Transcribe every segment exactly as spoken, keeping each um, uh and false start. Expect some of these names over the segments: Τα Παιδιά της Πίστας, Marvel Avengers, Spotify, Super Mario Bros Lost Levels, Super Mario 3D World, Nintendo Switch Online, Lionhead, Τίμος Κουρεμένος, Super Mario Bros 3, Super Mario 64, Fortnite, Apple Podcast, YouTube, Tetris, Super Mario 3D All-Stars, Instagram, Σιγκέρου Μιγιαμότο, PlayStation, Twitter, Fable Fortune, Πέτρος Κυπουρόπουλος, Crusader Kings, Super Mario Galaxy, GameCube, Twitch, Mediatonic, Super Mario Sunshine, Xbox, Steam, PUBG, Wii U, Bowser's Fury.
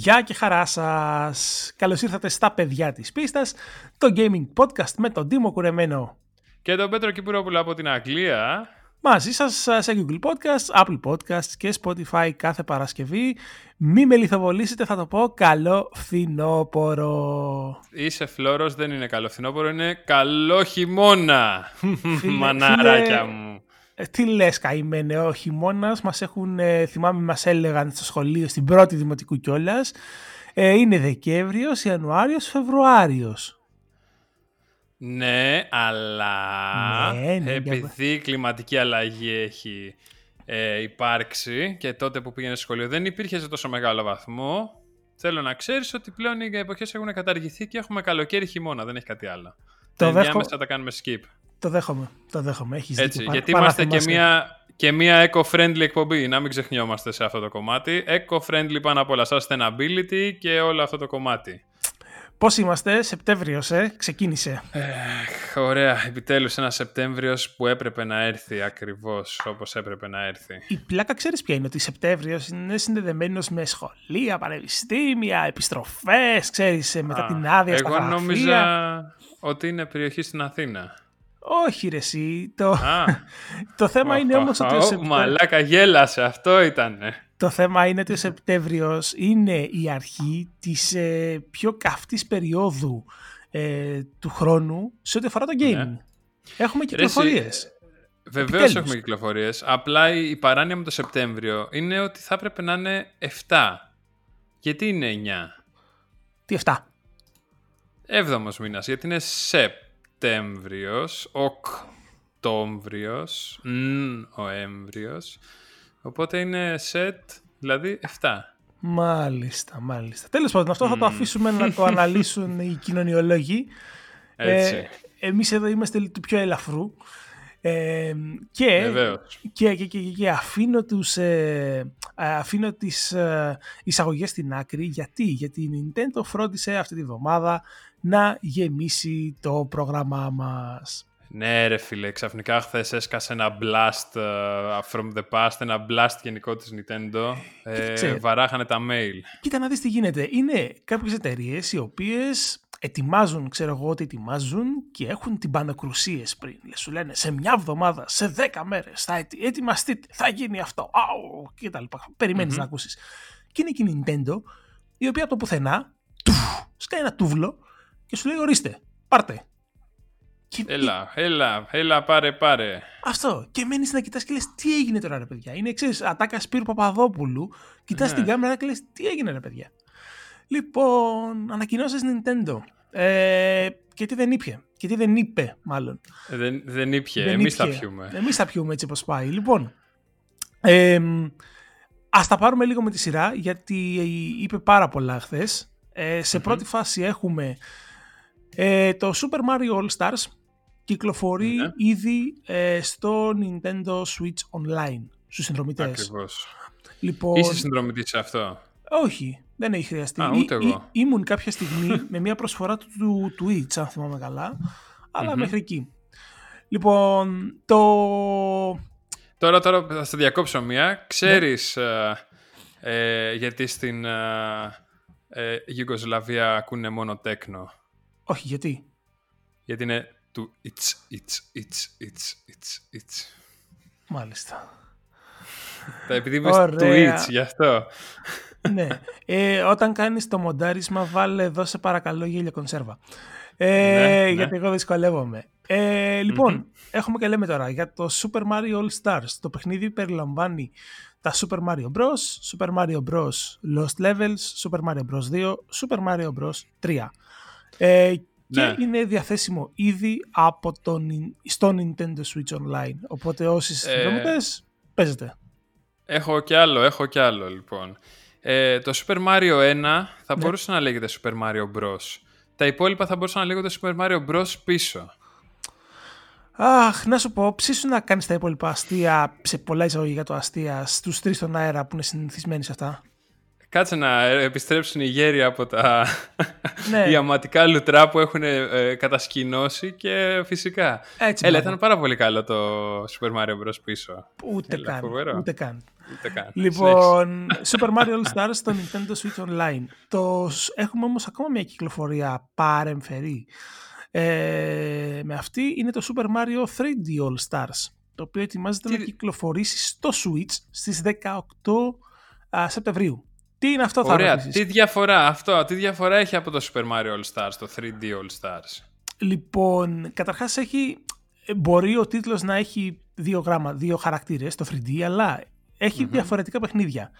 Γεια και χαρά σας! Καλώς ήρθατε στα παιδιά της πίστας, το Gaming Podcast με τον Τίμο Κουρεμένο και τον Πέτρο Κυπουρόπουλο από την Αγγλία. Μαζί σας σε Google Podcast, Apple Podcast και Spotify κάθε Παρασκευή. Μη με λιθοβολήσετε, θα το πω, καλό φθινόπορο. Είσαι φλόρος, δεν είναι καλό φθινόπορο, είναι καλό χειμώνα. Φίλε, μαναράκια φίλε, μου. Τι λες καημένε, ο χειμώνας μας έχουν, θυμάμαι μας έλεγαν στο σχολείο, στην πρώτη δημοτικού κιόλας, ε, είναι Δεκέμβριος, Ιανουάριος, Φεβρουάριος. Ναι, αλλά ναι, ναι, επειδή η κλιματική αλλαγή έχει ε, υπάρξει και τότε που πήγαινε στο σχολείο δεν υπήρχε σε τόσο μεγάλο βαθμό, θέλω να ξέρεις ότι πλέον οι εποχές έχουν καταργηθεί και έχουμε καλοκαίρι χειμώνα, δεν έχει κάτι άλλο. Το ε, δέχομαι. Διάμεσα τα κάνουμε skip. Το δέχομαι, το δέχομαι. Έχεις έτσι, δίκιο. Γιατί πάρα, είμαστε και μια, και μια eco-friendly εκπομπή, να μην ξεχνιόμαστε σε αυτό το κομμάτι. Eco-friendly πάνω απ' όλα, sustainability και όλο αυτό το κομμάτι. Πώς είμαστε, Σεπτέμβριος, ε, ξεκίνησε. Εχ, ωραία, επιτέλους ένας Σεπτέμβριος που έπρεπε να έρθει ακριβώς όπως έπρεπε να έρθει. Η πλάκα ξέρεις ποια είναι, ότι Σεπτέμβριος είναι συνδεδεμένος με σχολεία, πανεπιστήμια, επιστροφές, ξέρεις, μετά Α, την άδεια στα γραφεία. Εγώ νόμιζα ότι είναι περιοχή στην Αθήνα. Όχι ρε εσύ, το, το θέμα είναι όμως ότι ο Σεπτέμβριος... Μαλάκα γέλασε, αυτό ήτανε. Το θέμα είναι ότι ο Σεπτέμβριος είναι η αρχή της ε, πιο καυτής περίοδου ε, του χρόνου σε ό,τι αφορά το gaming. Ναι. Έχουμε κυκλοφορίες. Βεβαίως έχουμε κυκλοφορίες. Απλά η παράνοια με το Σεπτέμβριο είναι ότι θα έπρεπε να είναι εφτά. Γιατί είναι εννιά. Τι εφτά. Έβδομος μήνας, γιατί είναι Σεπτέμβριος, Οκτώβριος, Νοέμβριος. Οπότε είναι set, δηλαδή εφτά. Μάλιστα, μάλιστα. Τέλος πάντων, αυτό θα το αφήσουμε να το αναλύσουν οι κοινωνιολόγοι. Έτσι. Ε, εμείς εδώ είμαστε του πιο ελαφρού. Ε, και, και, και, και, και αφήνω, τους, ε, αφήνω τις ε, εισαγωγές στην άκρη. Γιατί, γιατί η Nintendo φρόντισε αυτή τη βδομάδα να γεμίσει το πρόγραμμά μας. Ναι ρε φίλε, ξαφνικά χθες έσκασε ένα blast uh, from the past, ένα blast γενικό της Nintendo, ε, βαράχανε τα mail. Κοίτα να δεις τι γίνεται, είναι κάποιες εταιρείες οι οποίες ετοιμάζουν, ξέρω εγώ ότι ετοιμάζουν και έχουν τυμπανοκρουσίες πριν. Σου λένε σε μια εβδομάδα, σε δέκα μέρες θα ετοιμαστείτε, θα γίνει αυτό, άου, και τα λοιπά, περιμένεις mm-hmm. να ακούσεις. Και είναι εκείνη η Nintendo η οποία από το πουθενά σκάει ένα τούβλο και σου λέει ορίστε, πάρτε. Και... Έλα, έλα, έλα, πάρε, πάρε. Αυτό. Και μένεις να κοιτάς και λες τι έγινε τώρα, ρε παιδιά. Είναι, ξέρεις, ατάκα Σπύρου Παπαδόπουλου. Κοιτάς ναι. την κάμερα και λες τι έγινε, ρε παιδιά. Λοιπόν, ανακοινώσεις Nintendo. Ε, και τι δεν ήπιε. Και τι δεν είπε, μάλλον. Δεν, δεν ήπιε. Δεν Εμείς ήπιε. θα πιούμε. Εμείς θα πιούμε έτσι όπως πάει. Λοιπόν, ε, ας τα πάρουμε λίγο με τη σειρά, γιατί είπε πάρα πολλά χθες. Ε, σε mm-hmm. πρώτη φάση έχουμε... Ε, το Super Mario All Stars κυκλοφορεί ναι. ήδη ε, στο Nintendo Switch Online, στους συνδρομητές. Ακριβώς. Λοιπόν, είσαι συνδρομητής σε αυτό? Όχι, δεν έχει χρειαστεί. Α, ούτε ή, εγώ. Ή, ήμουν κάποια στιγμή με μια προσφορά του, του, του Twitch, αν θυμάμαι καλά, αλλά mm-hmm. μέχρι εκεί. Λοιπόν, το... Τώρα, τώρα θα σε διακόψω μία. Ξέρεις, ναι. ε, ε, γιατί στην ε, Γιουγκοσλαβία ακούνε μόνο τέκνο. Όχι, γιατί. Γιατί είναι του it's, it's, it's, it's, it's, it's. Μάλιστα. Τα επειδή είπες του it's, γι' αυτό. Ναι. Ε, όταν κάνεις το μοντάρισμα, βάλε εδώ σε παρακαλώ γέλια κονσέρβα. Ε, ναι, ναι. Γιατί εγώ δυσκολεύομαι. Ε, λοιπόν, mm-hmm. έχουμε και λέμε τώρα για το Super Mario All Stars. Το παιχνίδι περιλαμβάνει τα Super Mario Bros, Super Mario Bros Lost Levels, Super Mario Bros δύο, Super Mario Bros τρία. Ε, και ναι. είναι διαθέσιμο ήδη από τον, στο Nintendo Switch Online. Οπότε όσοι συνδρομητές ε, παίζετε. Έχω κι άλλο, έχω κι άλλο λοιπόν. Ε, το Super Mario ένα θα ναι. μπορούσε να λέγεται Super Mario Bros. Τα υπόλοιπα θα μπορούσαν να λέγονται Super Mario Bros. Πίσω. Αχ, να σου πω, ψήσου να κάνεις τα υπόλοιπα αστεία, σε πολλά εισαγωγικά το αστεία, στους τρεις στον αέρα που είναι συνηθισμένοι σε αυτά. Κάτσε να επιστρέψουν οι γέροι από τα ναι. ιαματικά λουτρά που έχουν ε, κατασκηνώσει και φυσικά. Έτσι, Έλα, ήταν πάρα πολύ καλό το Super Mario Bros πίσω. Ούτε Έλα, καν, φοβερό. ούτε καν. Ούτε καν. Λοιπόν, Super Mario All Stars στο Nintendo Switch Online. Το, έχουμε όμως ακόμα μια κυκλοφορία παρεμφερή. Ε, με αυτή είναι το Super Mario θρι ντι All-Stars, το οποίο ετοιμάζεται Τι... να κυκλοφορήσει στο Switch στις δεκαοκτώ Σεπτεμβρίου. Τι είναι αυτό θα Ωραία, ρωτήσεις. τι διαφορά, αυτό, τι διαφορά έχει από το Super Mario All-Stars, το θρι ντι All-Stars? Λοιπόν, καταρχάς έχει, μπορεί ο τίτλος να έχει δύο, γράμμα, δύο χαρακτήρες, το θρι ντι, αλλά έχει mm-hmm. διαφορετικά παιχνίδια.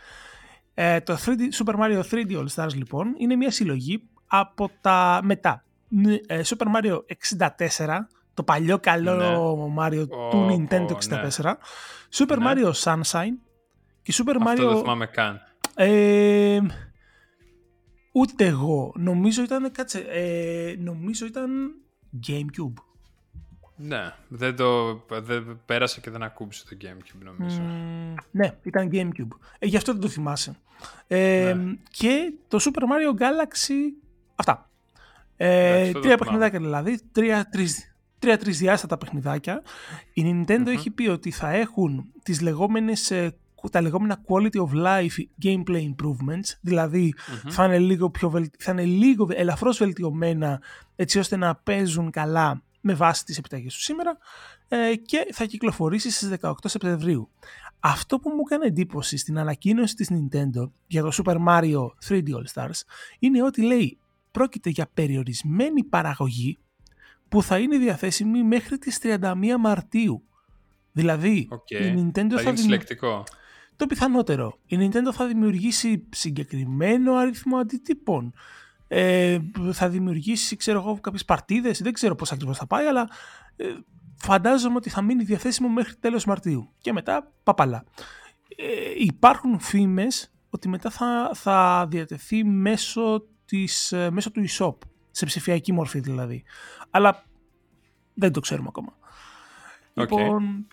Ε, το θρι ντι, Super Mario θρι ντι All-Stars, λοιπόν, είναι μια συλλογή από τα μετά. Super Mario εξήντα τέσσερα, το παλιό καλό ναι. Mario oh, του Nintendo εξήντα τέσσερα, ναι. Super ναι. Mario Sunshine και Super Αυτό Mario... Αυτό δεν θυμάμαι καν. Ε, ούτε εγώ. Νομίζω ήταν... Κάτσε, ε, νομίζω ήταν GameCube. Ναι, δεν το δεν πέρασε και δεν ακούμπησε το GameCube νομίζω. Mm, ναι, ήταν GameCube. Ε, γι' αυτό δεν το θυμάσαι. Ε, ναι. Και το Super Mario Galaxy... Αυτά. Ε, τρία παιχνιδάκια δηλαδή, τρία, τρεις, τρία τρισδιάστατα παιχνιδάκια. Η Nintendo mm-hmm. έχει πει ότι θα έχουν τις λεγόμενες, τα λεγόμενα quality of life gameplay improvements, δηλαδή mm-hmm. θα είναι λίγο, πιο βελ, θα είναι λίγο ελαφρώς βελτιωμένα έτσι ώστε να παίζουν καλά με βάση τις επιταγές του σήμερα ε, και θα κυκλοφορήσει στις δεκαοκτώ Σεπτεμβρίου. Αυτό που μου έκανε εντύπωση στην ανακοίνωση της Nintendo για το Super Mario θρι ντι All-Stars είναι ότι λέει πρόκειται για περιορισμένη παραγωγή που θα είναι διαθέσιμη μέχρι τις τριάντα μία Μαρτίου. Δηλαδή, okay. η Nintendo θα, θα δημιουργήσει... Το πιθανότερο. Η Nintendo θα δημιουργήσει συγκεκριμένο αριθμό αντιτύπων. Ε, θα δημιουργήσει, ξέρω εγώ, κάποιες παρτίδες. Δεν ξέρω πώς ακριβώς θα πάει, αλλά ε, φαντάζομαι ότι θα μείνει διαθέσιμο μέχρι τέλος Μαρτίου. Και μετά, παπαλά. Ε, υπάρχουν φήμες ότι μετά θα, θα διατεθεί μέσω... Της, μέσω του eShop, σε ψηφιακή μορφή δηλαδή. Αλλά δεν το ξέρουμε ακόμα. Okay. Λοιπόν,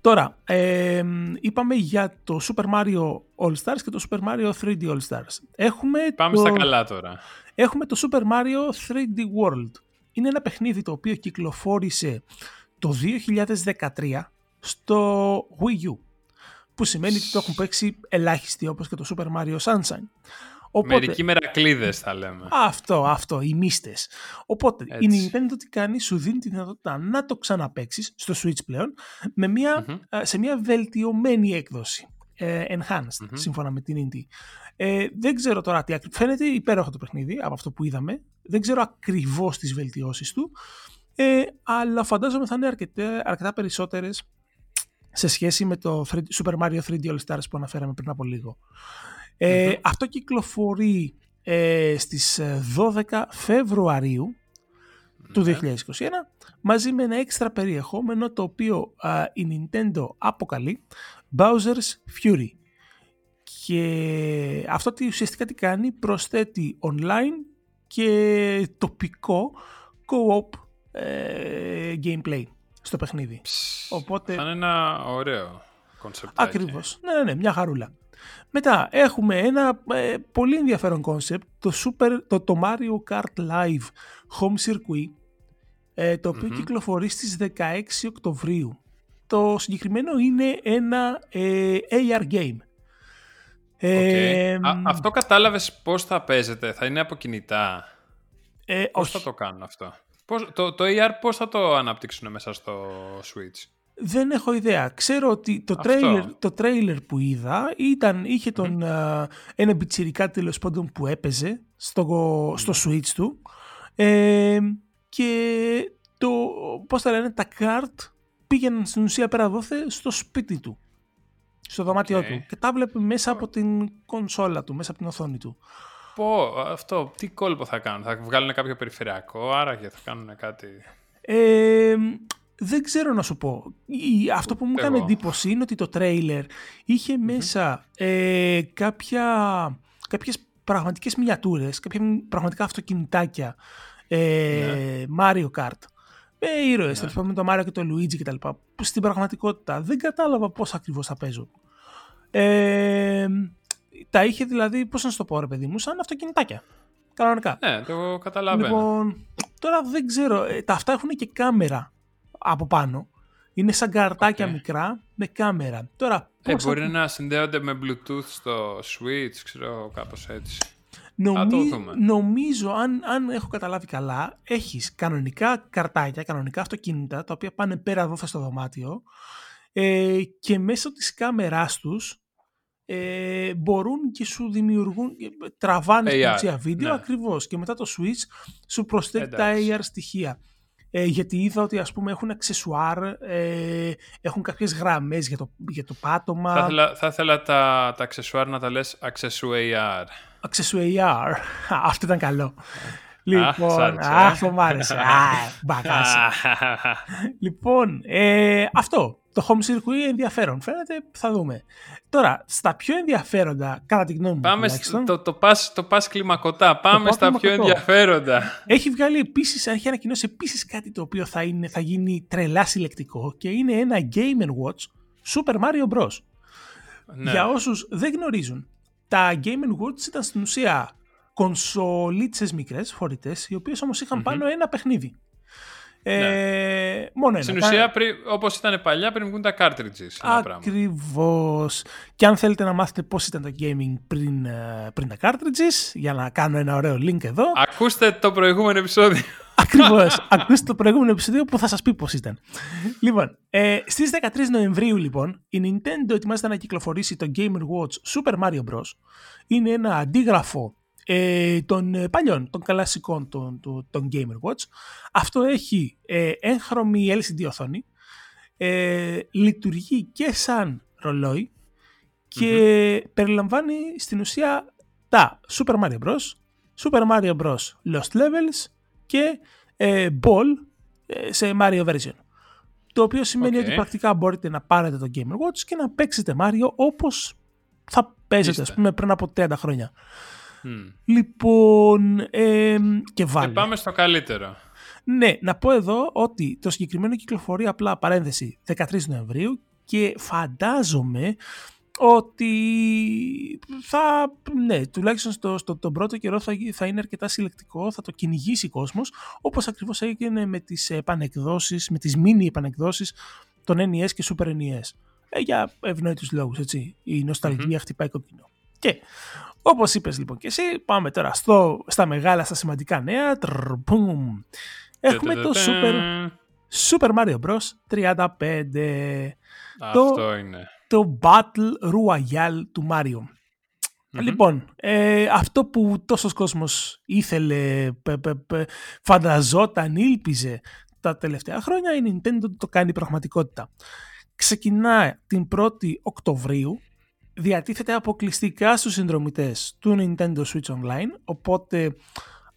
τώρα, ε, είπαμε για το Super Mario All-Stars και το Super Mario θρι ντι All-Stars. Έχουμε Πάμε το, στα καλά τώρα. Έχουμε το Super Mario θρι ντι World. Είναι ένα παιχνίδι το οποίο κυκλοφόρησε το δύο χιλιάδες δεκατρία στο Wii U, που σημαίνει ότι το έχουν παίξει ελάχιστοι, όπως και το Super Mario Sunshine. Οπότε, μερικοί μερακλείδες θα λέμε. Αυτό, αυτό, οι μίστες. Οπότε έτσι. Η Nintendo τι κάνει, σου δίνει τη δυνατότητα να το ξαναπαίξεις στο Switch πλέον με μια, mm-hmm. σε μια βελτιωμένη έκδοση. Ε, enhanced, mm-hmm. σύμφωνα με την Indie. Ε, δεν ξέρω τώρα τι ακριβώς. Φαίνεται υπέροχο το παιχνίδι από αυτό που είδαμε. Δεν ξέρω ακριβώς τις βελτιώσεις του. Ε, αλλά φαντάζομαι θα είναι αρκετά, αρκετά περισσότερες σε σχέση με το Super Mario θρι ντι All Stars που αναφέραμε πριν από λίγο. Ε, mm-hmm. Αυτό κυκλοφορεί ε, στις δώδεκα Φεβρουαρίου mm-hmm. του δύο χιλιάδες είκοσι ένα μαζί με ένα έξτρα περιεχόμενο το οποίο α, η Nintendo αποκαλεί Bowser's Fury. Και αυτό τι ουσιαστικά τι κάνει, προσθέτει online και τοπικό co-op ε, gameplay στο παιχνίδι. Ψ, Οπότε... Θα είναι ένα ωραίο κονσεπτάκι. Ακριβώς, ναι, ναι, ναι, μια χαρούλα. Μετά έχουμε ένα ε, πολύ ενδιαφέρον κόνσεπτ, το, το, το Mario Kart Live Home Circuit, ε, το οποίο mm-hmm. κυκλοφορεί στις δεκαέξι Οκτωβρίου. Το συγκεκριμένο είναι ένα ε, έι αρ game. Okay. Ε, Α, αυτό κατάλαβες πώς θα παίζεται, θα είναι από κινητά? Ε, πώς όχι. θα το κάνουν αυτό? Πώς, το, το έι αρ πώς θα το αναπτύξουν μέσα στο Switch? Δεν έχω ιδέα. Ξέρω ότι το τρέιλερ, το τρέιλερ που είδα ήταν, είχε τον, mm-hmm. uh, ένα πιτσιρικά τέλος πάντων που έπαιζε στο, mm-hmm. στο Switch του ε, και το, πώς θα λένε, τα kart πήγαιναν στην ουσία πέρα δόθε στο σπίτι του, στο δωμάτιό okay. του και τα βλέπει μέσα από την κονσόλα του, μέσα από την οθόνη του. Πω, αυτό, τι κόλπο θα κάνουν, θα βγάλουν κάποιο περιφερειακό, άραγε θα κάνουν κάτι... Ε, δεν ξέρω να σου πω. Αυτό που μου έκανε εντύπωση είναι ότι το τρέιλερ είχε mm-hmm. μέσα ε, κάποια, κάποιες πραγματικές μινιατούρες, κάποια πραγματικά αυτοκινητάκια ε, yeah. Mario Kart. Ε, ήρωες, yeah. με το Mario και το Luigi κτλ. Που στην πραγματικότητα δεν κατάλαβα πώς ακριβώς θα παίζω. Ε, τα είχε δηλαδή, πώς να σου το πω ρε παιδί μου, σαν αυτοκινητάκια. Κανονικά. Ναι, το καταλαβαίνω. Λοιπόν, τώρα δεν ξέρω, τα αυτά έχουν και κάμερα από πάνω. Είναι σαν καρτάκια okay. μικρά με κάμερα. Τώρα, ε, μπορεί θα... να συνδέονται με Bluetooth στο Switch, ξέρω, κάπως έτσι. Νομι... Νομίζω, αν, αν έχω καταλάβει καλά, έχεις κανονικά καρτάκια, κανονικά αυτοκίνητα, τα οποία πάνε πέρα εδώ στο δωμάτιο ε, και μέσω της κάμεράς τους ε, μπορούν και σου δημιουργούν, τραβάνε στην ουσία βίντεο, ναι. ακριβώς. Και μετά το Switch σου προσθέτει Εντάξει. τα έι αρ στοιχεία. Ε, γιατί είδα ότι ας πούμε έχουν αξεσουάρ, ε, έχουν κάποιες γραμμές για το, για το πάτωμα. Θα ήθελα, θα ήθελα τα, τα αξεσουάρ να τα λες αξεσουάρ. Αξεσουάρ, αυτό ήταν καλό. Λοιπόν, αυτό μου άρεσε. Μπακάς. Λοιπόν, ε, αυτό, το home circuit ενδιαφέρον. Φαίνεται, θα δούμε. Τώρα, στα πιο ενδιαφέροντα, κατά την γνώμη μου. Πάμε στο, το, το, πας, το πας κλιμακωτά. Πάμε πας στα κλιμακωτό. Πιο ενδιαφέροντα. Έχει βγάλει επίσης, έχει ανακοινώσει επίσης κάτι το οποίο θα, είναι, θα γίνει τρελά συλλεκτικό και είναι ένα Game and Watch Super Mario Bros. Ναι. Για όσους δεν γνωρίζουν, τα Game and Watch ήταν στην ουσία κονσολίτσες μικρές, φορητές, οι οποίες όμως είχαν mm-hmm. πάνω ένα παιχνίδι. Ε, ναι. Μόνο ένα. Στην ουσία, πριν, όπως ήταν παλιά, πριν βγουν τα cartridges. Ακριβώς. Και αν θέλετε να μάθετε πώς ήταν το gaming πριν, πριν τα cartridges, για να κάνω ένα ωραίο link εδώ. Ακούστε το προηγούμενο επεισόδιο. Ακριβώς. Ακούστε το προηγούμενο επεισόδιο που θα σας πει πώς ήταν. Λοιπόν, ε, στις δεκατρείς Νοεμβρίου, λοιπόν, η Nintendo ετοιμάζεται να κυκλοφορήσει το Game and Watch Super Mario Bros. Είναι ένα αντίγραφο Ε, των ε, παλιών, των κλασικών των, των, των Game and Watch. Αυτό έχει ε, έγχρωμη ελ σι ντι οθόνη, ε, λειτουργεί και σαν ρολόι και mm-hmm. περιλαμβάνει στην ουσία τα Super Mario Bros, Super Mario Bros Lost Levels και ε, Ball ε, σε Mario version. Το οποίο σημαίνει okay. ότι πρακτικά μπορείτε να πάρετε το Game and Watch και να παίξετε Mario όπως θα παίζετε, ας πούμε, πριν από τριάντα χρόνια. Mm. Λοιπόν, ε, και βάλε. Και πάμε στο καλύτερο. Ναι, να πω εδώ ότι το συγκεκριμένο κυκλοφορεί απλά παρένθεση δεκατρείς Νοεμβρίου και φαντάζομαι ότι θα, ναι, τουλάχιστον στο, στο, τον πρώτο καιρό θα, θα είναι αρκετά συλλεκτικό, θα το κυνηγήσει ο κόσμος, όπως ακριβώς έγινε με τις επανεκδόσεις, με τις μίνι επανεκδόσεις των εν ι ες και Super εν ι ες. Ε, για ευνόητους λόγους, έτσι. Η νοσταλγία mm-hmm. χτυπάει κοκκινό. Και όπως είπες λοιπόν και εσύ, πάμε τώρα στο, στα μεγάλα, στα σημαντικά νέα. Τρρ, πουμ. Έχουμε το Super, Super Mario Bros. τριάντα πέντε. Αυτό το, είναι. Το Battle Royale του Mario. Mm-hmm. Λοιπόν, ε, αυτό που τόσος κόσμος ήθελε, πε, πε, πε, φανταζόταν, ήλπιζε τα τελευταία χρόνια, η Nintendo το κάνει πραγματικότητα. Ξεκινάει την πρώτη Οκτωβρίου. Διατίθεται αποκλειστικά στους συνδρομητές του Nintendo Switch Online, οπότε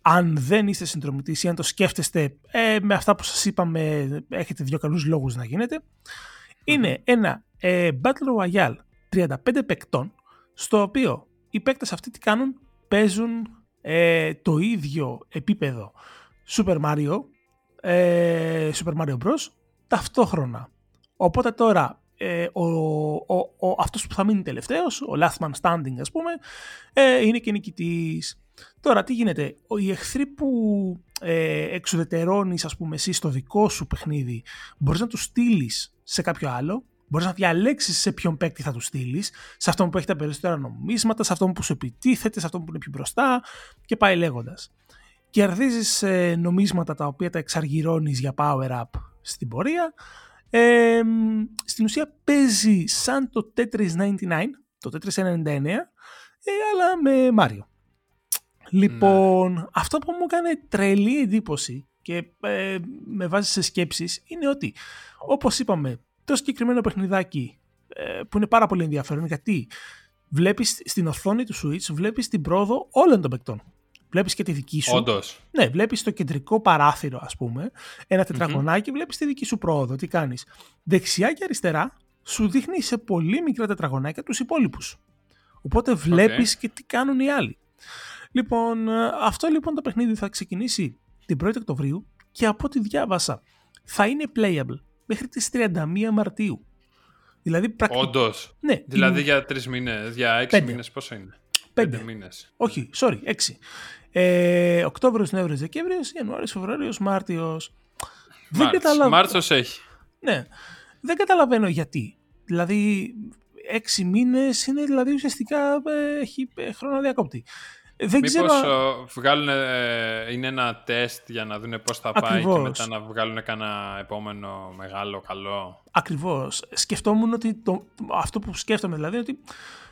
αν δεν είστε συνδρομητής ή αν το σκέφτεστε, ε, με αυτά που σας είπαμε έχετε δύο καλούς λόγους να γίνετε. Είναι ένα ε, Battle Royale τριάντα πέντε παικτών, στο οποίο οι παίκτες αυτοί τι κάνουν, παίζουν ε, το ίδιο επίπεδο Super Mario, ε, Super Mario Bros. Ταυτόχρονα. Οπότε τώρα Ε, ο, ο, ο, αυτός που θα μείνει τελευταίος, ο last man standing ας πούμε, ε, είναι και νικητής. Τώρα τι γίνεται, οι εχθροί που ε, εξουδετερώνεις ας πούμε εσύ στο δικό σου παιχνίδι, μπορείς να τους στείλεις σε κάποιο άλλο, μπορείς να διαλέξεις σε ποιον παίκτη θα τους στείλεις, σε αυτόν που έχει τα περισσότερα νομίσματα, σε αυτόν που σου επιτίθεται, σε αυτόν που είναι πιο μπροστά και πάει λέγοντας. Κερδίζεις ε, νομίσματα τα οποία τα εξαργυρώνεις για power-up στην πορεία. Ε, στην ουσία παίζει σαν το Tetris ενενήντα εννέα, το Tetris ενενήντα εννέα, ε, αλλά με Μάριο. Λοιπόν, ναι. αυτό που μου έκανε τρελή εντύπωση και ε, με βάζει σε σκέψεις είναι ότι, όπως είπαμε, το συγκεκριμένο παιχνιδάκι ε, που είναι πάρα πολύ ενδιαφέρον, γιατί βλέπεις στην οθόνη του Switch, βλέπεις την πρόοδο όλων των παικτών. Βλέπεις και τη δική σου. Όντως. Ναι, βλέπεις το κεντρικό παράθυρο, ας πούμε, ένα τετραγωνάκι, mm-hmm. βλέπεις τη δική σου πρόοδο. Τι κάνεις. Δεξιά και αριστερά σου δείχνει σε πολύ μικρά τετραγωνάκια τους υπόλοιπους. Οπότε βλέπεις okay. και τι κάνουν οι άλλοι. Λοιπόν, αυτό λοιπόν το παιχνίδι θα ξεκινήσει την πρώτη Οκτωβρίου και από ό,τι διάβασα θα είναι playable μέχρι τις τριάντα μία Μαρτίου. Δηλαδή, πρακτικά. Όντως. Ναι, δηλαδή είναι... για τρεις μήνες, για έξι μήνες, πόσο είναι. Πέντε μήνες. Όχι, sorry, έξι. Ε, Οκτώβριος, Νοέμβριος, Δεκέμβριος, Ιανουάριος, Φεβρουάριος, Μάρτιος. Δεν καταλαβα... Μάρτιος έχει. Ναι. Δεν καταλαβαίνω γιατί. Δηλαδή, έξι μήνες είναι, δηλαδή ουσιαστικά έχει χρόνο διακόπτη. Δεν μήπως ξέρω... βγάλουν, είναι ένα τεστ για να δουν πώς θα ακριβώς πάει και μετά να βγάλουν κανένα επόμενο μεγάλο καλό. Ακριβώς. Σκεφτόμουν ότι το, αυτό που σκέφτομαι δηλαδή ότι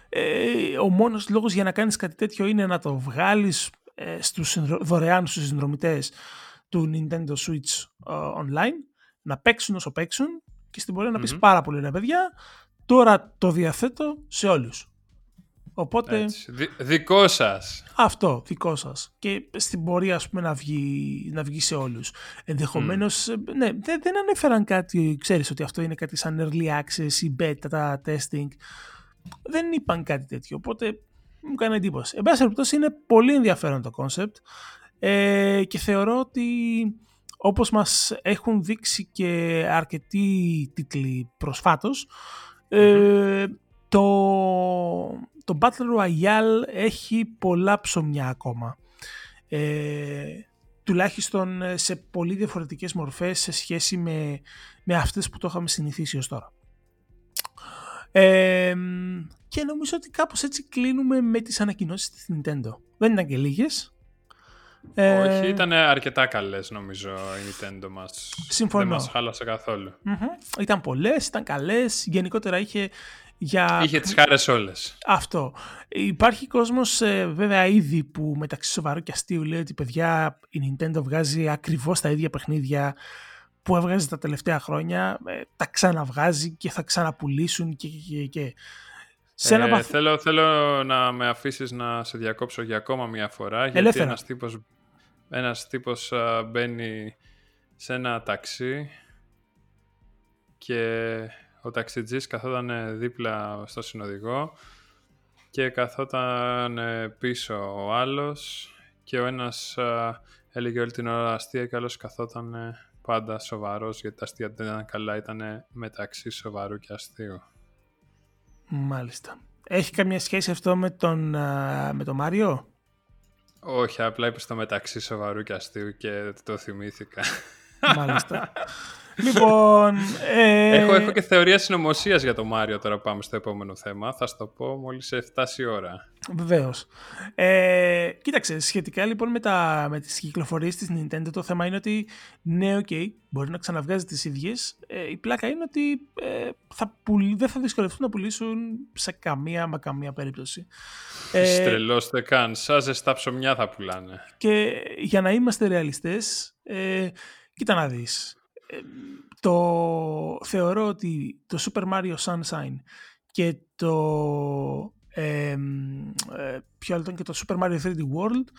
ε, ο μόνος λόγος για να κάνεις κάτι τέτοιο είναι να το βγάλεις ε, στους, δωρεάν στους συνδρομητές του Nintendo Switch ε, Online, να παίξουν όσο παίξουν και στην πορεία mm-hmm. να πεις πάρα πολύ ρε παιδιά, τώρα το διαθέτω σε όλους. Οπότε, έτσι, δι- δικό σας. Αυτό, δικό σας. Και στην πορεία, ας πούμε, να βγει, να βγει σε όλους. Ενδεχομένως, mm. ναι, δεν, δεν ανέφεραν κάτι, ξέρεις ότι αυτό είναι κάτι σαν early access ή beta, τα testing. Δεν είπαν κάτι τέτοιο, οπότε μου κάνει εντύπωση. Εν πάση περιπτώσει, είναι πολύ ενδιαφέρον το concept ε, και θεωρώ ότι όπως μας έχουν δείξει και αρκετοί τίτλοι προσφάτως, ε, mm-hmm. το... το Battle Royale έχει πολλά ψωμιά ακόμα. Ε, τουλάχιστον σε πολύ διαφορετικές μορφές σε σχέση με, με αυτές που το είχαμε συνηθίσει ως τώρα. Ε, και νομίζω ότι κάπως έτσι κλείνουμε με τις ανακοινώσεις της Nintendo. Δεν ήταν και λίγες. Όχι, ε, ήταν αρκετά καλές νομίζω η Nintendo μας. Συμφωνώ. Δεν μας χάλασε καθόλου. Mm-hmm. Ήταν πολλές, ήταν καλές. Γενικότερα είχε... Για... είχε τις χάρες όλες. Αυτό. Υπάρχει κόσμος ε, βέβαια ήδη που μεταξύ σοβαρού και αστείου λέει ότι παιδιά η Nintendo βγάζει ακριβώς τα ίδια παιχνίδια που έβγαζε τα τελευταία χρόνια, ε, τα ξαναβγάζει και θα ξαναπουλήσουν και, και, και. Σε ένα ε, βαθ... θέλω, θέλω να με αφήσεις να σε διακόψω για ακόμα μια φορά. Ελεύθερα. Γιατί ένας τύπος, ένας τύπος α, μπαίνει σε ένα ταξί και ο ταξιτζής καθόταν δίπλα στο συνοδηγό και καθόταν πίσω ο άλλος και ο ένας α, έλεγε όλη την ώρα αστεία και ο άλλος καθόταν πάντα σοβαρός γιατί τα αστεία δεν ήταν καλά, ήταν μεταξύ σοβαρού και αστείου. Μάλιστα. Έχει καμία σχέση αυτό με τον α, με τον Μάριο? Όχι, απλά είπε στο μεταξύ σοβαρού και αστείου και το θυμήθηκα. Μάλιστα. Λοιπόν, ε... έχω, έχω και θεωρία συνωμοσίας για το Μάριο τώρα που πάμε στο επόμενο θέμα. Θα σου το πω μόλις φτάσει η ώρα. Βεβαίως. Ε, κοίταξε, σχετικά λοιπόν με, τα, με τις κυκλοφορίες της Nintendo το θέμα είναι ότι ναι, ok, μπορεί να ξαναβγάζει τις ίδιες. Ε, η πλάκα είναι ότι ε, θα πουλ, δεν θα δυσκολευτούν να πουλήσουν σε καμία μα καμία περίπτωση. Ε, Στρελώστε καν, σαν ζεστά ψωμιά θα πουλάνε. Και για να είμαστε ρεαλιστές, ε, κοίτα να δεις. Ε, το θεωρώ ότι το Super Mario Sunshine και το ε, ε, ποιο άλλο ήταν, και το Super Mario θρι ντι World,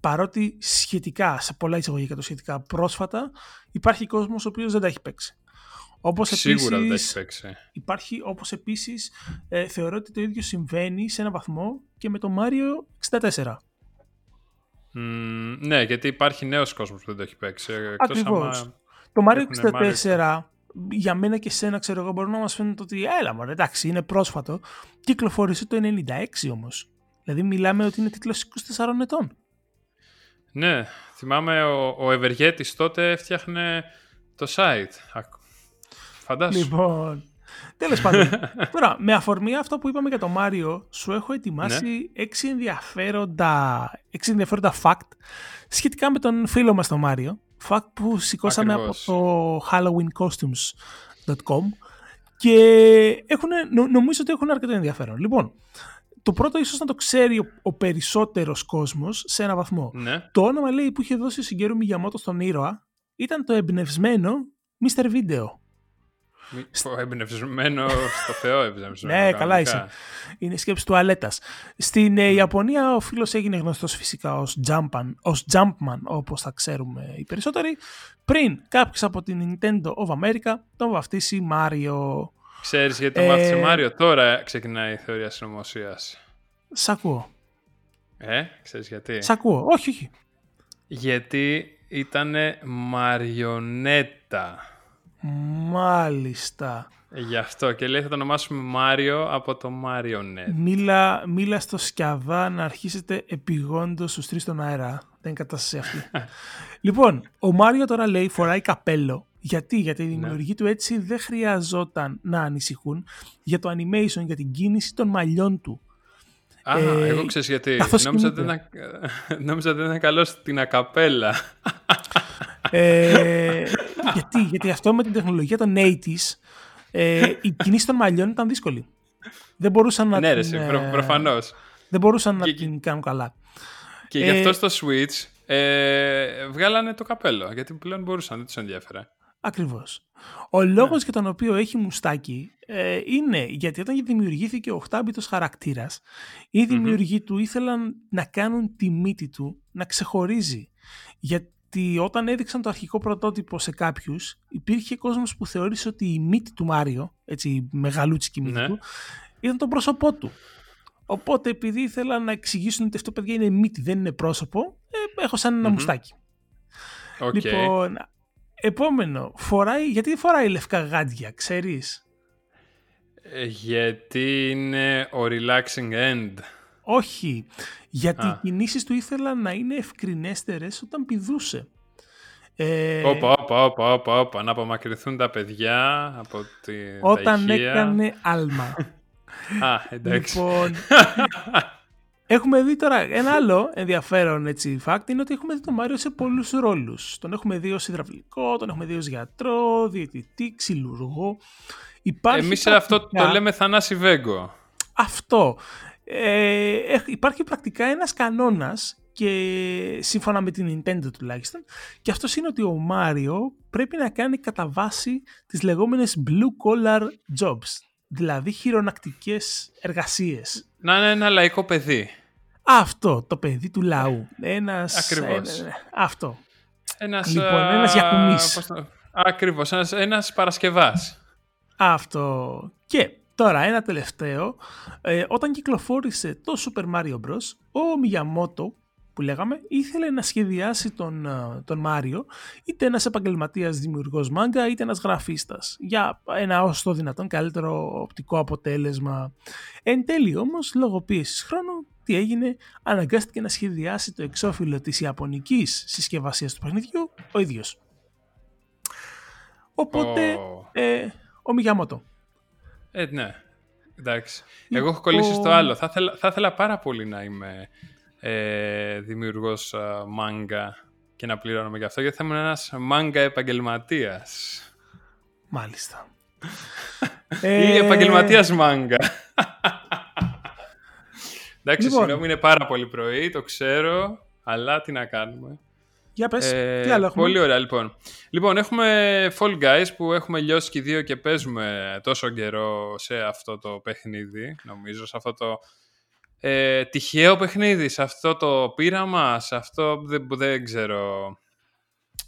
παρότι σχετικά σε πολλά εισαγωγικά το σχετικά πρόσφατα, υπάρχει κόσμος ο οποίος δεν τα έχει παίξει. Όπως σίγουρα επίσης, δεν τα έχει παίξει. Υπάρχει, όπως επίσης ε, θεωρώ ότι το ίδιο συμβαίνει σε ένα βαθμό και με το Mario εξήντα τέσσερα. Mm, ναι, γιατί υπάρχει νέος κόσμος που δεν το έχει παίξει. Ακριβώς. Άμα... το Mario εξήντα τέσσερα για μένα και σένα, ξέρω εγώ, μπορεί να μας φαίνεται ότι έλα μωρέ, εντάξει, είναι πρόσφατο. Κυκλοφόρησε το ενενήντα έξι όμως. Δηλαδή μιλάμε ότι είναι τίτλος είκοσι τεσσάρων ετών. Ναι, θυμάμαι ο, ο Ευεργέτης τότε έφτιαχνε το site. Φαντάσου. Λοιπόν, τέλος πάντων. Τώρα, με αφορμή αυτό που είπαμε για το Mario, σου έχω ετοιμάσει έξι ναι. ενδιαφέροντα, ενδιαφέροντα fact σχετικά με τον φίλο μας τον Mario. Fact που σηκώσαμε ακριβώς από το halloween costumes dot com και έχουν, νο, νομίζω ότι έχουν αρκετό ενδιαφέρον. Λοιπόν, το πρώτο ίσως να το ξέρει ο, ο περισσότερος κόσμος σε ένα βαθμό. Ναι. Το όνομα λέει που είχε δώσει ο Σιγκέρου Μιγιαμότο στον ήρωα ήταν το εμπνευσμένο μίστερ Video. Μη, εμπνευσμένο στο Θεό εμπνευσμένο. Ναι, καλά είσαι. Είναι σκέψη τουαλέτας. Στην ε, Ιαπωνία ο φίλος έγινε γνωστός φυσικά ως Jumpman, ως Jumpman όπως θα ξέρουμε οι περισσότεροι, πριν κάποιος από την Nintendo of America τον βαφτίσει Mario. Ξέρεις γιατί ε, το μάθησε Mario? Τώρα ξεκινάει η θεωρία συνωμοσίας. Σ' ακούω. Ε, ξέρεις γιατί? Σ' ακούω, όχι, όχι. Γιατί ήτανε μαριονέτα. Μάλιστα. Γι' αυτό και λέει θα το ονομάσουμε Μάριο από το Marionette. Μίλα, μίλα στο σκιαδά να αρχίσετε επιγόντως στους τρεις στον αέρα. Δεν είναι κατάσταση αυτή. Λοιπόν, ο Μάριο τώρα λέει φοράει καπέλο. Γιατί, γιατί οι δημιουργοί ναι. του έτσι δεν χρειαζόταν να ανησυχούν για το animation, για την κίνηση των μαλλιών του. Α, ε, εγώ ξέρεις γιατί. Νόμιζα ότι ήταν, δεν ήταν καλό στην ακαπέλα. Ε, γιατί, γιατί αυτό με την τεχνολογία των ογδόντα, ε, η κίνηση των μαλλιών ήταν δύσκολη. Δεν μπορούσαν να, ναι, την, ρε, προ, προφανώς. Δεν μπορούσαν και, να την κάνουν καλά. Και ε, γι' αυτό στο Switch ε, βγάλανε το καπέλο. Γιατί πλέον μπορούσαν, δεν τους ενδιαφέρε. Ακριβώς. Ο λόγος ναι. για τον οποίο έχει μουστάκι ε, είναι γιατί όταν δημιουργήθηκε ο οκτάμπιτος χαρακτήρας, οι δημιουργοί mm-hmm. του ήθελαν να κάνουν τη μύτη του να ξεχωρίζει. Γιατί όταν έδειξαν το αρχικό πρωτότυπο σε κάποιους, υπήρχε κόσμος που θεώρησε ότι η μύτη του Μάριο, έτσι η μεγαλούτσικη μύτη ναι. του, ήταν το πρόσωπό του. Οπότε επειδή ήθελαν να εξηγήσουν ότι αυτό παιδιά είναι μύτη, δεν είναι πρόσωπο, ε, έχω σαν ένα mm-hmm. μουστάκι. Okay. Λοιπόν, επόμενο, φοράει, γιατί φοράει λευκά γάντια, ξέρεις? Ε, γιατί είναι ο relaxing end. Όχι, γιατί Α. οι κινήσεις του ήθελαν να είναι ευκρινέστερες όταν πηδούσε. Όπα, όπα, όπα, όπα, όπα, να απομακρυνθούν τα παιδιά από τη, όταν τα ηχεία. Έκανε άλμα. Α, εντάξει. Λοιπόν, έχουμε δει τώρα ένα άλλο ενδιαφέρον έτσι, fact, είναι ότι έχουμε δει τον Μάριο σε πολλούς ρόλους. Τον έχουμε δει ως υδραυλικό, τον έχουμε δει ως γιατρό, διαιτητή, ξυλουργό. Υπάρχει Εμείς πρακτικά... αυτό το λέμε Θανάση Βέγκο. Αυτό. Ε, υπάρχει πρακτικά ένας κανόνας και σύμφωνα με την Nintendo τουλάχιστον, και αυτός είναι ότι ο Μάριο πρέπει να κάνει κατά βάση τις λεγόμενες blue collar jobs, δηλαδή χειρονακτικές εργασίες. Να είναι ένα λαϊκό παιδί. Αυτό, το παιδί του λαού. Ένας, Ακριβώς. Ένα, αυτό. Ένας, λοιπόν, α... ένας γιακουμής. Το... Ακριβώς, ένας, ένας παρασκευάς. Αυτό. Και... Τώρα, ένα τελευταίο. Ε, όταν κυκλοφόρησε το Super Mario Bros, ο Μιγιαμότο, που λέγαμε, ήθελε να σχεδιάσει τον, τον Μάριο είτε ένας επαγγελματίας δημιουργός μάγκα, είτε ένας γραφίστας, για ένα όσο το δυνατόν καλύτερο οπτικό αποτέλεσμα. Εν τέλει, όμως, λόγω πίεσης χρόνου, τι έγινε? Αναγκάστηκε να σχεδιάσει το εξώφυλλο της ιαπωνικής συσκευασίας του παιχνιδιού ο ίδιος. Οπότε, oh. ε, ο Μιγιαμότο. Ε, ναι, εντάξει. Εγώ έχω κολλήσει στο άλλο. Θα ήθελα, θα ήθελα πάρα πολύ να είμαι ε, δημιουργός μάγκα και να πληρώνομαι γι' αυτό, γιατί θα ήμουν ένας μάγκα επαγγελματίας. Μάλιστα. Ή επαγγελματίας μάγκα. Εντάξει, λοιπόν, συγγνώμη, είναι πάρα πολύ πρωί, το ξέρω, αλλά τι να κάνουμε. Για πες, ε, τι άλλο έχουμε? Πολύ ωραία, λοιπόν. Λοιπόν, έχουμε Fall Guys που έχουμε λιώσει και δύο και παίζουμε τόσο καιρό σε αυτό το παιχνίδι, νομίζω, σε αυτό το ε, τυχαίο παιχνίδι, σε αυτό το πείραμα, σε αυτό που δεν ξέρω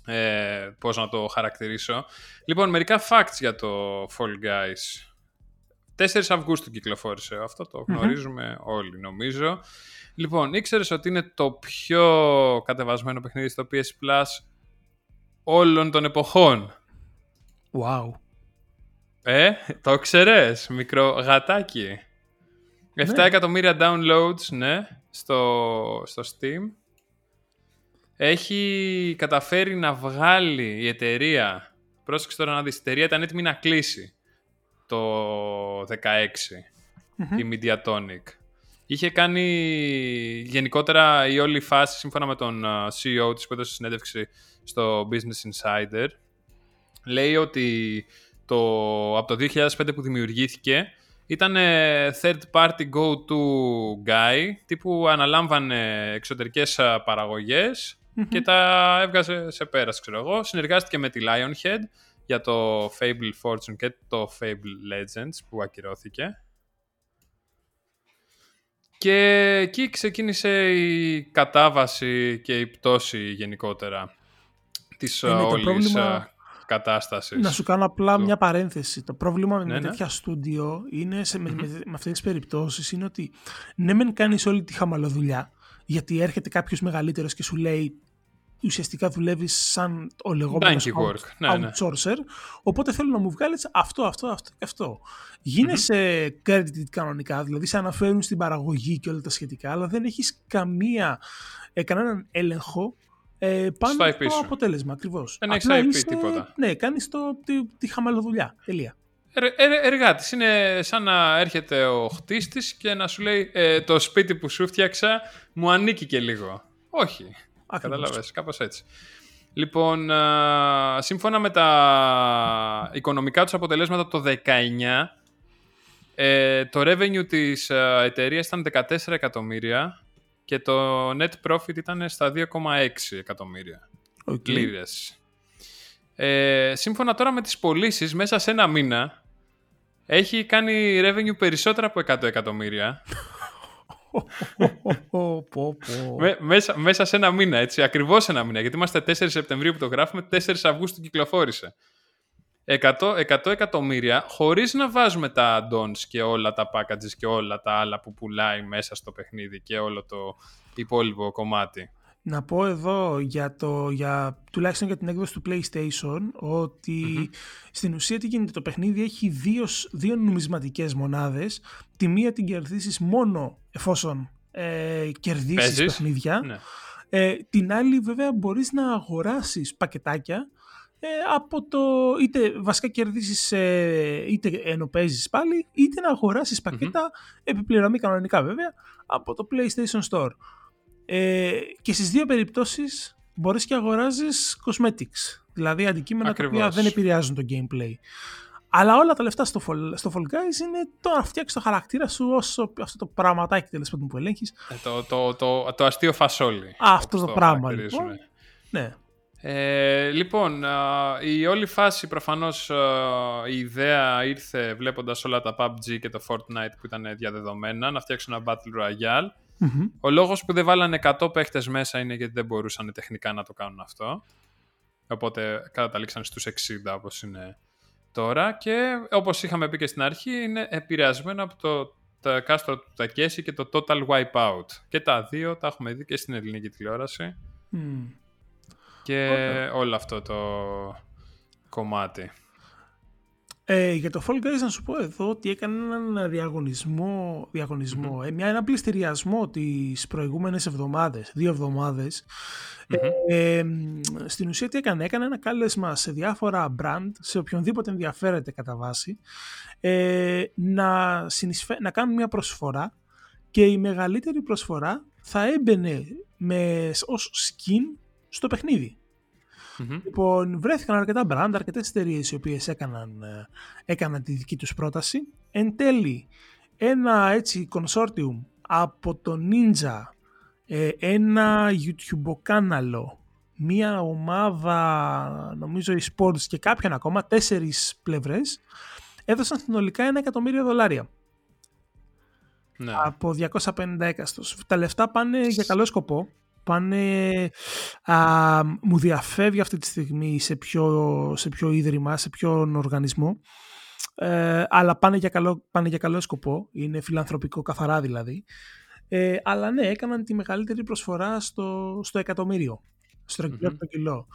ε, πώς να το χαρακτηρίσω. Λοιπόν, μερικά facts για το Fall Guys. τέσσερις Αυγούστου κυκλοφόρησε, αυτό το γνωρίζουμε mm-hmm. όλοι, νομίζω. Λοιπόν, ήξερες ότι είναι το πιο κατεβασμένο παιχνίδι στο πι ες Plus όλων των εποχών? Wow. Ε, το ξέρες, μικρό γατάκι. Ναι. επτά εκατομμύρια downloads, ναι, στο, στο Steam. Έχει καταφέρει να βγάλει η εταιρεία, πρόσεξε τώρα να δεις, η εταιρεία ήταν έτοιμη να κλείσει το δύο χιλιάδες δεκαέξι, mm-hmm. η Mediatonic. Είχε κάνει γενικότερα η όλη φάση, σύμφωνα με τον σι ι ο της που έδωσε συνέντευξη στο Business Insider, λέει ότι το, από το δύο χιλιάδες πέντε που δημιουργήθηκε ήταν third party go-to guy, τύπου αναλάμβανε εξωτερικές παραγωγές mm-hmm. και τα έβγαζε σε πέρας, ξέρω εγώ. Συνεργάστηκε με τη Lionhead για το Fable Fortune και το Fable Legends που ακυρώθηκε. Και εκεί ξεκίνησε η κατάβαση και η πτώση γενικότερα της είναι όλης πρόβλημα... κατάστασης. Να σου κάνω απλά του... μια παρένθεση. Το πρόβλημα ναι, με ναι. τέτοια στούντιο είναι σε, με, με, με αυτές τις περιπτώσεις είναι ότι ναι μεν κάνεις όλη τη χαμαλοδουλειά, γιατί έρχεται κάποιος μεγαλύτερος και σου λέει ουσιαστικά δουλεύει σαν ο λεγόμενος out, outsourcer, ναι, ναι. Οπότε θέλω να μου βγάλεις αυτό, αυτό, αυτό και αυτό. Γίνεσαι mm-hmm. credited κανονικά, δηλαδή σε αναφέρουν στην παραγωγή και όλα τα σχετικά, αλλά δεν έχεις καμία, ε, κανέναν έλεγχο ε, πάνω στο αποτέλεσμα, ακριβώς. Δεν έχεις άι πι τίποτα. Ναι, κάνεις το, τη, τη χαμαλοδουλειά, τελεία. Εργάτης. Είναι σαν να έρχεται ο χτίστης και να σου λέει ε, το σπίτι που σου φτιάξα μου ανήκει και λίγο. Όχι. Καταλαβαίνεις, κάπως έτσι. Λοιπόν, α, σύμφωνα με τα οικονομικά τους αποτελέσματα από το δεκαεννιά, ε, το revenue της εταιρείας ήταν δεκατέσσερα εκατομμύρια και το net profit ήταν στα δύο κόμμα έξι εκατομμύρια okay. λίρες. Ε, σύμφωνα τώρα με τις πωλήσεις, μέσα σε ένα μήνα έχει κάνει revenue περισσότερα από εκατό εκατομμύρια. με, μέσα, μέσα σε ένα μήνα, έτσι, ακριβώς ένα μήνα, γιατί είμαστε τέσσερις Σεπτεμβρίου που το γράφουμε, τέσσερις Αυγούστου κυκλοφόρησε. εκατό εκατομμύρια, χωρίς να βάζουμε τα add-ons και όλα τα packages και όλα τα άλλα που πουλάει μέσα στο παιχνίδι και όλο το υπόλοιπο κομμάτι. Να πω εδώ, για το, για, τουλάχιστον για την έκδοση του PlayStation, ότι mm-hmm. στην ουσία τι γίνεται, το παιχνίδι έχει δύο, δύο νομισματικές μονάδες. Τη μία την κερδίσεις μόνο εφόσον ε, κερδίσεις Παίζεις. παιχνίδια. Ναι. Ε, την άλλη βέβαια μπορείς να αγοράσεις πακετάκια ε, από το είτε βασικά κερδίσεις ε, είτε ενώ παίζεις πάλι, είτε να αγοράσεις πακέτα mm-hmm. επιπληρωμή κανονικά βέβαια από το PlayStation Store. Ε, και στις δύο περιπτώσεις μπορείς και αγοράζεις cosmetics, δηλαδή αντικείμενα τα οποία δεν επηρεάζουν το gameplay. Αλλά όλα τα λεφτά στο Fall, στο Fall Guys είναι το να φτιάξεις το χαρακτήρα σου, όσο αυτό το πραγματάκι τέλος πάντων που ελέγχεις. Ε, το, το, το, το αστείο φασόλι. Αυτό το, το πράγμα λοιπόν. Ναι. Ε, λοιπόν, η όλη φάση προφανώς η ιδέα ήρθε βλέποντας όλα τα πι γιου μπι τζι και το Fortnite που ήταν διαδεδομένα, να φτιάξουν ένα Battle Royale. Mm-hmm. Ο λόγος που δεν βάλανε εκατό παίχτες μέσα είναι γιατί δεν μπορούσαν τεχνικά να το κάνουν αυτό. Οπότε καταλήξαν στους εξήντα όπως είναι τώρα. Και όπως είχαμε πει και στην αρχή, είναι επηρεασμένο από το τα κάστρο του Τακέσι και το Total Wipeout. Και τα δύο τα έχουμε δει και στην ελληνική τηλεόραση mm. και okay. όλο αυτό το κομμάτι. Ε, για το Fall Guys να σου πω εδώ ότι έκανε έναν διαγωνισμό, διαγωνισμό mm-hmm. ε, μια, ένα πληστηριασμό τις προηγούμενες εβδομάδες, δύο εβδομάδες. Mm-hmm. Ε, ε, στην ουσία τι έκανε, έκανε ένα κάλεσμα σε διάφορα brand, σε οποιονδήποτε ενδιαφέρεται κατά βάση, ε, να, συνεισφέ, να κάνουν μια προσφορά και η μεγαλύτερη προσφορά θα έμπαινε με, ως skin στο παιχνίδι. Mm-hmm. Λοιπόν, βρέθηκαν αρκετά brand, αρκετές εταιρείες οι οποίες έκαναν, έκαναν τη δική τους πρόταση. Εν τέλει, ένα έτσι consortium από το Ninja, ένα YouTube κανάλο, μία ομάδα νομίζω e-sports και κάποιον ακόμα, τέσσερις πλευρές, έδωσαν συνολικά ένα εκατομμύριο δολάρια. Ναι. Από διακόσια πενήντα έκαστος. Τα λεφτά πάνε για καλό σκοπό. Πάνε, α, μου διαφεύγει αυτή τη στιγμή σε ποιο, σε ποιο ίδρυμα, σε ποιον οργανισμό, ε, αλλά πάνε για, καλό, πάνε για καλό σκοπό, είναι φιλανθρωπικό καθαρά δηλαδή, ε, αλλά ναι, έκαναν τη μεγαλύτερη προσφορά στο, στο εκατομμύριο, στο εκατομμύριο mm-hmm. κιλό,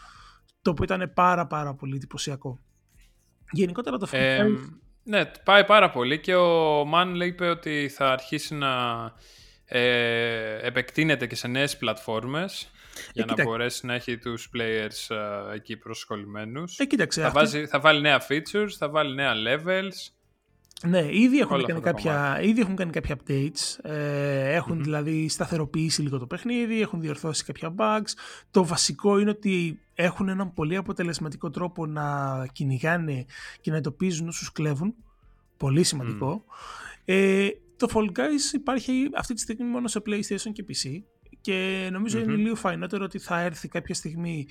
το οποίο ήταν πάρα πάρα πολύ εντυπωσιακό. Γενικότερα το ε, φοβάμαι... Ναι, πάει πάρα πολύ και ο Μαν είπε ότι θα αρχίσει να... Ε, επεκτείνεται και σε νέες πλατφόρμες ε, για κοίταξε. να μπορέσει να έχει τους players α, εκεί προσκολλημένους. Ε, κοίταξε, θα, αυτή... βάζει, θα βάλει νέα features, θα βάλει νέα levels. Ναι, ήδη έχουν, κάνει κάποια, ήδη έχουν κάνει κάποια updates, ε, έχουν mm-hmm. δηλαδή σταθεροποιήσει λίγο το παιχνίδι, έχουν διορθώσει κάποια bugs. Το βασικό είναι ότι έχουν έναν πολύ αποτελεσματικό τρόπο να κυνηγάνε και να εντοπίζουν όσους κλέβουν. Πολύ σημαντικό. Mm. Ε, Το Fall Guys υπάρχει αυτή τη στιγμή μόνο σε PlayStation και πι σι και νομίζω mm-hmm. είναι λίγο φαϊνότερο ότι θα έρθει κάποια στιγμή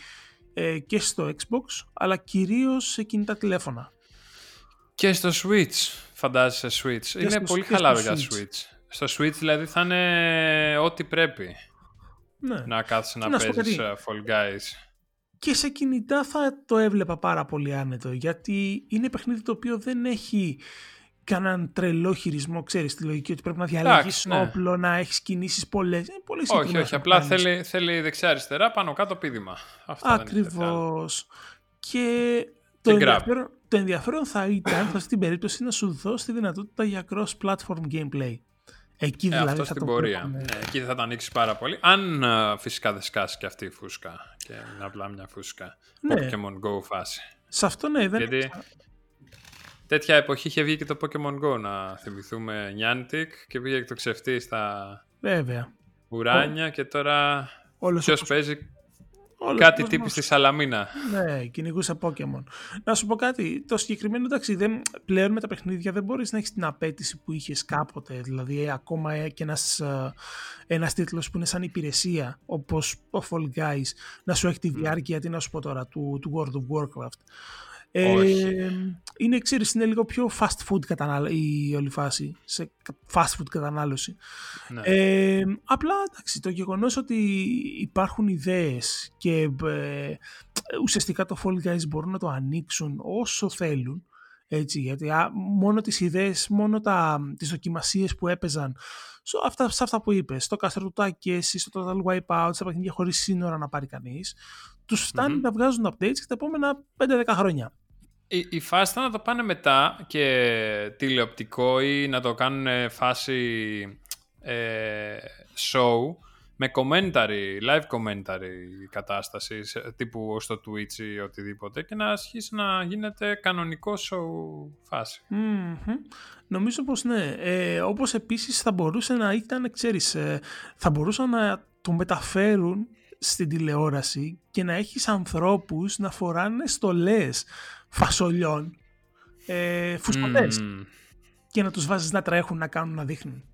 ε, και στο Xbox, αλλά κυρίως σε κινητά τηλέφωνα. Και στο Switch, φαντάζεσαι Switch. Και είναι πολύ χαλάρο για Switch. Switch. Στο Switch δηλαδή θα είναι ό,τι πρέπει ναι. να κάθεσαι να, να παίζεις Fall Guys. Και σε κινητά θα το έβλεπα πάρα πολύ άνετο, γιατί είναι παιχνίδι το οποίο δεν έχει... κάναν τρελό χειρισμό, ξέρεις τη λογική ότι πρέπει να διαλέγεις ναι. όπλο, να έχεις κινήσεις πολλές. Είναι πολλές όχι, όχι, απλά θέλει, θέλει δεξιά-αριστερά, πάνω-κάτω πήδημα. Ακριβώς. Και το ενδιαφέρον, το ενδιαφέρον θα ήταν σε αυτή την περίπτωση να σου δώσει τη δυνατότητα για cross-platform gameplay. Εκεί ε, δηλαδή αυτό θα στην το πορεία. Ναι, εκεί θα τα ανοίξει πάρα πολύ. Αν uh, φυσικά δεν σκάσει και αυτή η φούσκα. Και απλά μια φούσκα. Ναι. Pokemon Go φάση. Σε αυτό ναι, δεν είναι. Γιατί... τέτοια εποχή είχε βγει και το Pokemon Go, να θυμηθούμε, Niantic, και πήγε και το ξεφτεί στα Βέβαια. ουράνια Ο... και τώρα όλος ποιος όπως... παίζει όλος κάτι τύπου στη Σαλαμίνα. Ναι, κυνηγούσα Pokemon. Να σου πω κάτι, το συγκεκριμένο εντάξει, δεν, πλέον με τα παιχνίδια δεν μπορείς να έχεις την απέτηση που είχες κάποτε, δηλαδή ακόμα και ένας, ένας τίτλος που είναι σαν υπηρεσία, όπως ο Fall Guys, να σου έχει τη διάρκεια, τι να σου πω τώρα, του, του World of Warcraft. Ε, είναι, ξέρεις, είναι λίγο πιο fast food κατανάλωση, η όλη φάση, σε fast food κατανάλωση. Ναι. Ε, απλά, εντάξει, το γεγονός ότι υπάρχουν ιδέες και ε, ουσιαστικά το Fall Guys μπορούν να το ανοίξουν όσο θέλουν, έτσι, γιατί α, μόνο τις ιδέες, μόνο τα, τις δοκιμασίες που έπαιζαν σε αυτά, σε αυτά που είπες, στο κάστρο του Τάκεση, στο Total Wipeout, στα παιχνίδια χωρίς σύνορα να πάρει κανείς, τους φτάνει mm-hmm. να βγάζουν updates και τα επόμενα πέντε δέκα χρόνια. Η, η φάση θα να το πάνε μετά και τηλεοπτικό ή να το κάνουν φάση ε, show με commentary, live commentary κατάσταση τύπου στο Twitch ή οτιδήποτε και να αρχίσει να γίνεται κανονικό show φάση. Mm-hmm. Νομίζω πως ναι. Ε, όπως επίσης θα μπορούσε να ήταν, ξέρεις, θα μπορούσαν να το μεταφέρουν στην τηλεόραση και να έχεις ανθρώπους να φοράνε στολές φασολιών, ε, φουσκωτές mm. και να τους βάζεις να τρέχουν, να κάνουν, να δείχνουν.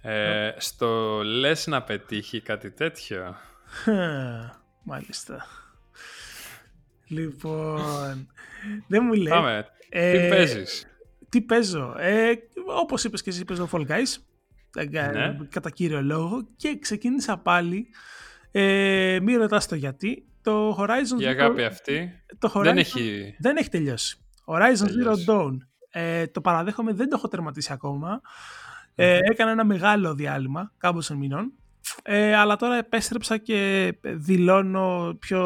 Ε, στο λες να πετύχει κάτι τέτοιο. Μάλιστα. Λοιπόν, δεν μου λέει. Πάμε, ε, τι παίζεις. Τι παίζω. Ε, όπως είπες και εσύ, παίζω Fall Guys, ναι. κατά κύριο λόγο, και ξεκίνησα πάλι. Ε, μη ρωτάς το γιατί. Το Horizon Η αγάπη Zero... αυτή το Horizon... δεν, έχει... δεν έχει τελειώσει. Horizon τελειώσει. Zero Dawn. Ε, το παραδέχομαι, δεν το έχω τερματίσει ακόμα. Mm-hmm. Ε, έκανα ένα μεγάλο διάλειμμα, κάμποσων μηνών. Ε, αλλά τώρα επέστρεψα και δηλώνω πιο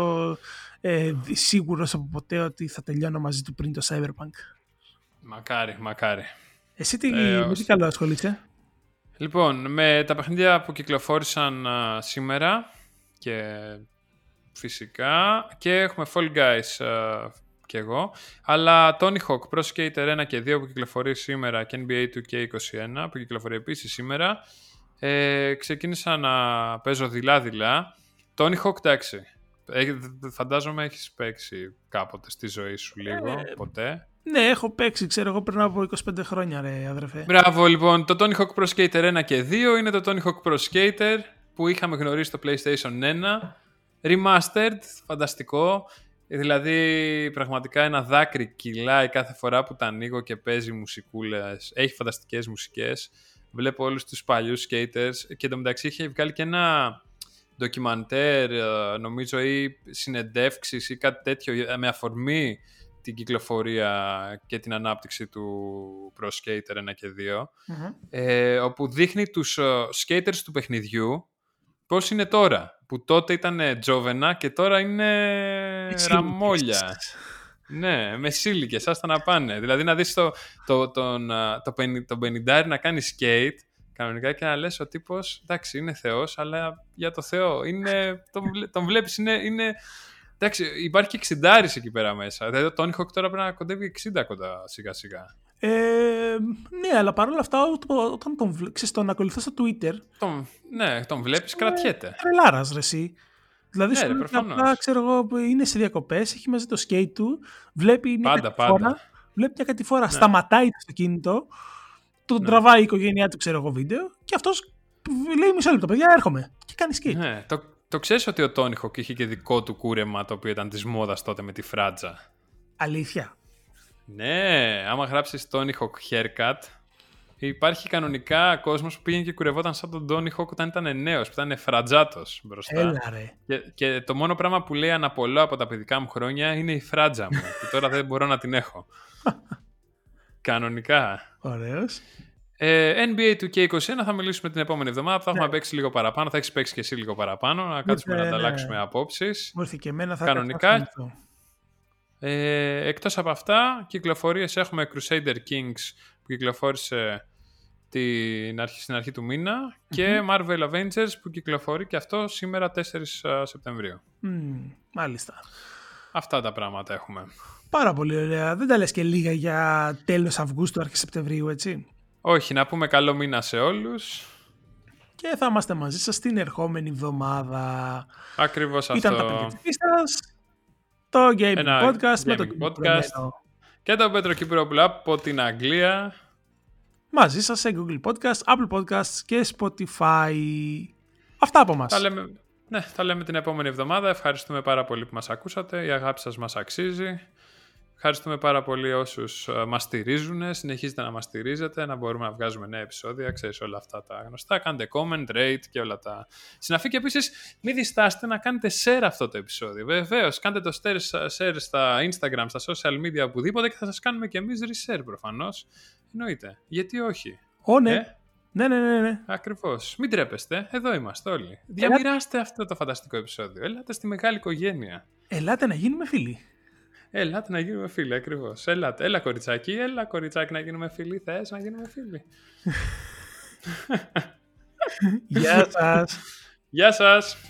ε, σίγουρος από ποτέ ότι θα τελειώνω μαζί του πριν το Cyberpunk. Μακάρι, μακάρι. Εσύ τι, ε, με τι καλό ασχολείσαι. Λοιπόν, με τα παιχνίδια που κυκλοφόρησαν α, σήμερα... και φυσικά και έχουμε Fall Guys uh, και εγώ, αλλά Tony Hawk Pro Skater ένα και δύο που κυκλοφορεί σήμερα και εν μπι έι two K twenty-one που κυκλοφορεί επίσης σήμερα. ε, ξεκίνησα να παίζω δειλά-δειλά. Tony Hawk, εντάξει, φαντάζομαι έχεις παίξει κάποτε στη ζωή σου λίγο, ε, ποτέ. Ναι, έχω παίξει, ξέρω εγώ, πριν από είκοσι πέντε χρόνια, ρε αδερφέ. Μπράβο, λοιπόν, το Tony Hawk Pro Skater ένα και δύο είναι το Tony Hawk Pro Skater που είχαμε γνωρίσει το PlayStation ένα, remastered, φανταστικό, δηλαδή πραγματικά ένα δάκρυ κυλάει κάθε φορά που τα ανοίγω και παίζει μουσικούλες, έχει φανταστικές μουσικές, βλέπω όλους τους παλιούς skaters και εντωμεταξύ είχε βγάλει και ένα ντοκιμαντέρ, νομίζω, ή συνεντεύξεις ή κάτι τέτοιο με αφορμή την κυκλοφορία και την ανάπτυξη του Pro Skater ένα και δύο, mm-hmm. ε, όπου δείχνει τους skaters του παιχνιδιού πώς είναι τώρα, που τότε ήταν τζόβενα και τώρα είναι ραμόλια. Ναι, με σύλλικες, άστα να πάνε. Δηλαδή να δεις το, το, τον, το, το πενιντάρι να κάνει skate κανονικά και να λες ο τύπος, εντάξει, είναι θεός, αλλά για το Θεό, είναι, τον, τον βλέπεις, είναι, είναι... εντάξει, υπάρχει και εξιντάρι εκεί πέρα μέσα. Δηλαδή το Tony Hawk τώρα πρέπει να κοντεύει εξήντα κοντά σιγά σιγά. Ε, ναι, αλλά παρόλα αυτά, όταν τον, ξέρεις, τον ακολουθώ στο Twitter. Τον, ναι, τον βλέπεις, κρατιέται. Τρελάρας, ρε εσύ. Δηλαδή, ναι, ρε, απλά, ξέρω εγώ, είναι σε διακοπές, έχει μαζί το σκέιτ του, βλέπει μια πάντα, κατηφόρα, πάντα. βλέπει μια κατηφόρα, ναι. σταματάει το αυτοκίνητο, τον ναι. τραβάει η οικογένειά του, ξέρω εγώ, βίντεο, και αυτός λέει μισό λεπτό, παιδιά, έρχομαι. Και κάνει σκέιτ. Ναι, το, το ξέρεις ότι ο Tony Hawk είχε και δικό του κούρεμα, το οποίο ήταν της μόδας τότε με τη φράτζα. Αλήθεια. Ναι, άμα γράψεις Tony Hawk haircut, υπάρχει κανονικά κόσμος που πήγαινε και κουρευόταν σαν τον Tony Hawk όταν ήταν νέος, που ήταν φρατζάτος μπροστά. Έλα, ρε. Και, και το μόνο πράγμα που λέει αναπολώ από τα παιδικά μου χρόνια είναι η φράτζα μου, και τώρα δεν μπορώ να την έχω. Κανονικά. Ωραίος. Ε, N B A two K twenty-one θα μιλήσουμε την επόμενη εβδομάδα. Θα ναι. έχουμε παίξει λίγο παραπάνω. Θα έχεις παίξει και εσύ λίγο παραπάνω. Να κάτσουμε ναι, να ανταλλάξουμε ναι. απόψεις. Όρθι και εμένα θα Κανονικά. Ε, εκτός από αυτά, κυκλοφορίες έχουμε Crusader Kings που κυκλοφόρησε την αρχή, στην αρχή του μήνα mm-hmm. και Marvel Avengers που κυκλοφορεί και αυτό σήμερα τέσσερις Σεπτεμβρίου. Mm, μάλιστα. Αυτά τα πράγματα έχουμε. Πάρα πολύ ωραία. Δεν τα λες και λίγα για τέλος Αυγούστου, αρχές Σεπτεμβρίου, έτσι. Όχι, να πούμε καλό μήνα σε όλους. Και θα είμαστε μαζί σας την ερχόμενη εβδομάδα. Ακριβώς αυτό. Ήταν τα παιδιά σας, το Gaming Ένα Podcast gaming με τον podcast. Και τον Πέτρο Κυπουρόπουλο από την Αγγλία. Μαζί σας σε Google Podcast, Apple Podcast και Spotify. Αυτά από μας. Τα λέμε, ναι, τα λέμε την επόμενη εβδομάδα. Ευχαριστούμε πάρα πολύ που μας ακούσατε. Η αγάπη σας μας αξίζει. Ευχαριστούμε πάρα πολύ όσους μας στηρίζουν. Συνεχίζετε να μας στηρίζετε, να μπορούμε να βγάζουμε νέα επεισόδια. Ξέρεις όλα αυτά τα γνωστά. Κάντε comment, rate και όλα τα συναφή. Και επίσης μην διστάσετε να κάνετε share αυτό το επεισόδιο. Βεβαίως, κάντε το share στα Instagram, στα social media, οπουδήποτε και θα σας κάνουμε και εμείς reshare προφανώς. Εννοείται. Γιατί όχι. Ω, ναι. Ε? Ναι, ναι, ναι, ναι. Ακριβώς. Μην τρέπεστε. Εδώ είμαστε όλοι. Ελάτε... Διαμοιράστε αυτό το φανταστικό επεισόδιο. Ελάτε στη μεγάλη οικογένεια. Ελάτε να γίνουμε φίλοι. Ελάτε να γίνουμε φίλοι, ακριβώς. Ελάτε. Έλα κοριτσάκι, έλα κοριτσάκι να γίνουμε φίλοι. Θες να γίνουμε φίλοι. Γεια σας. Γεια σας.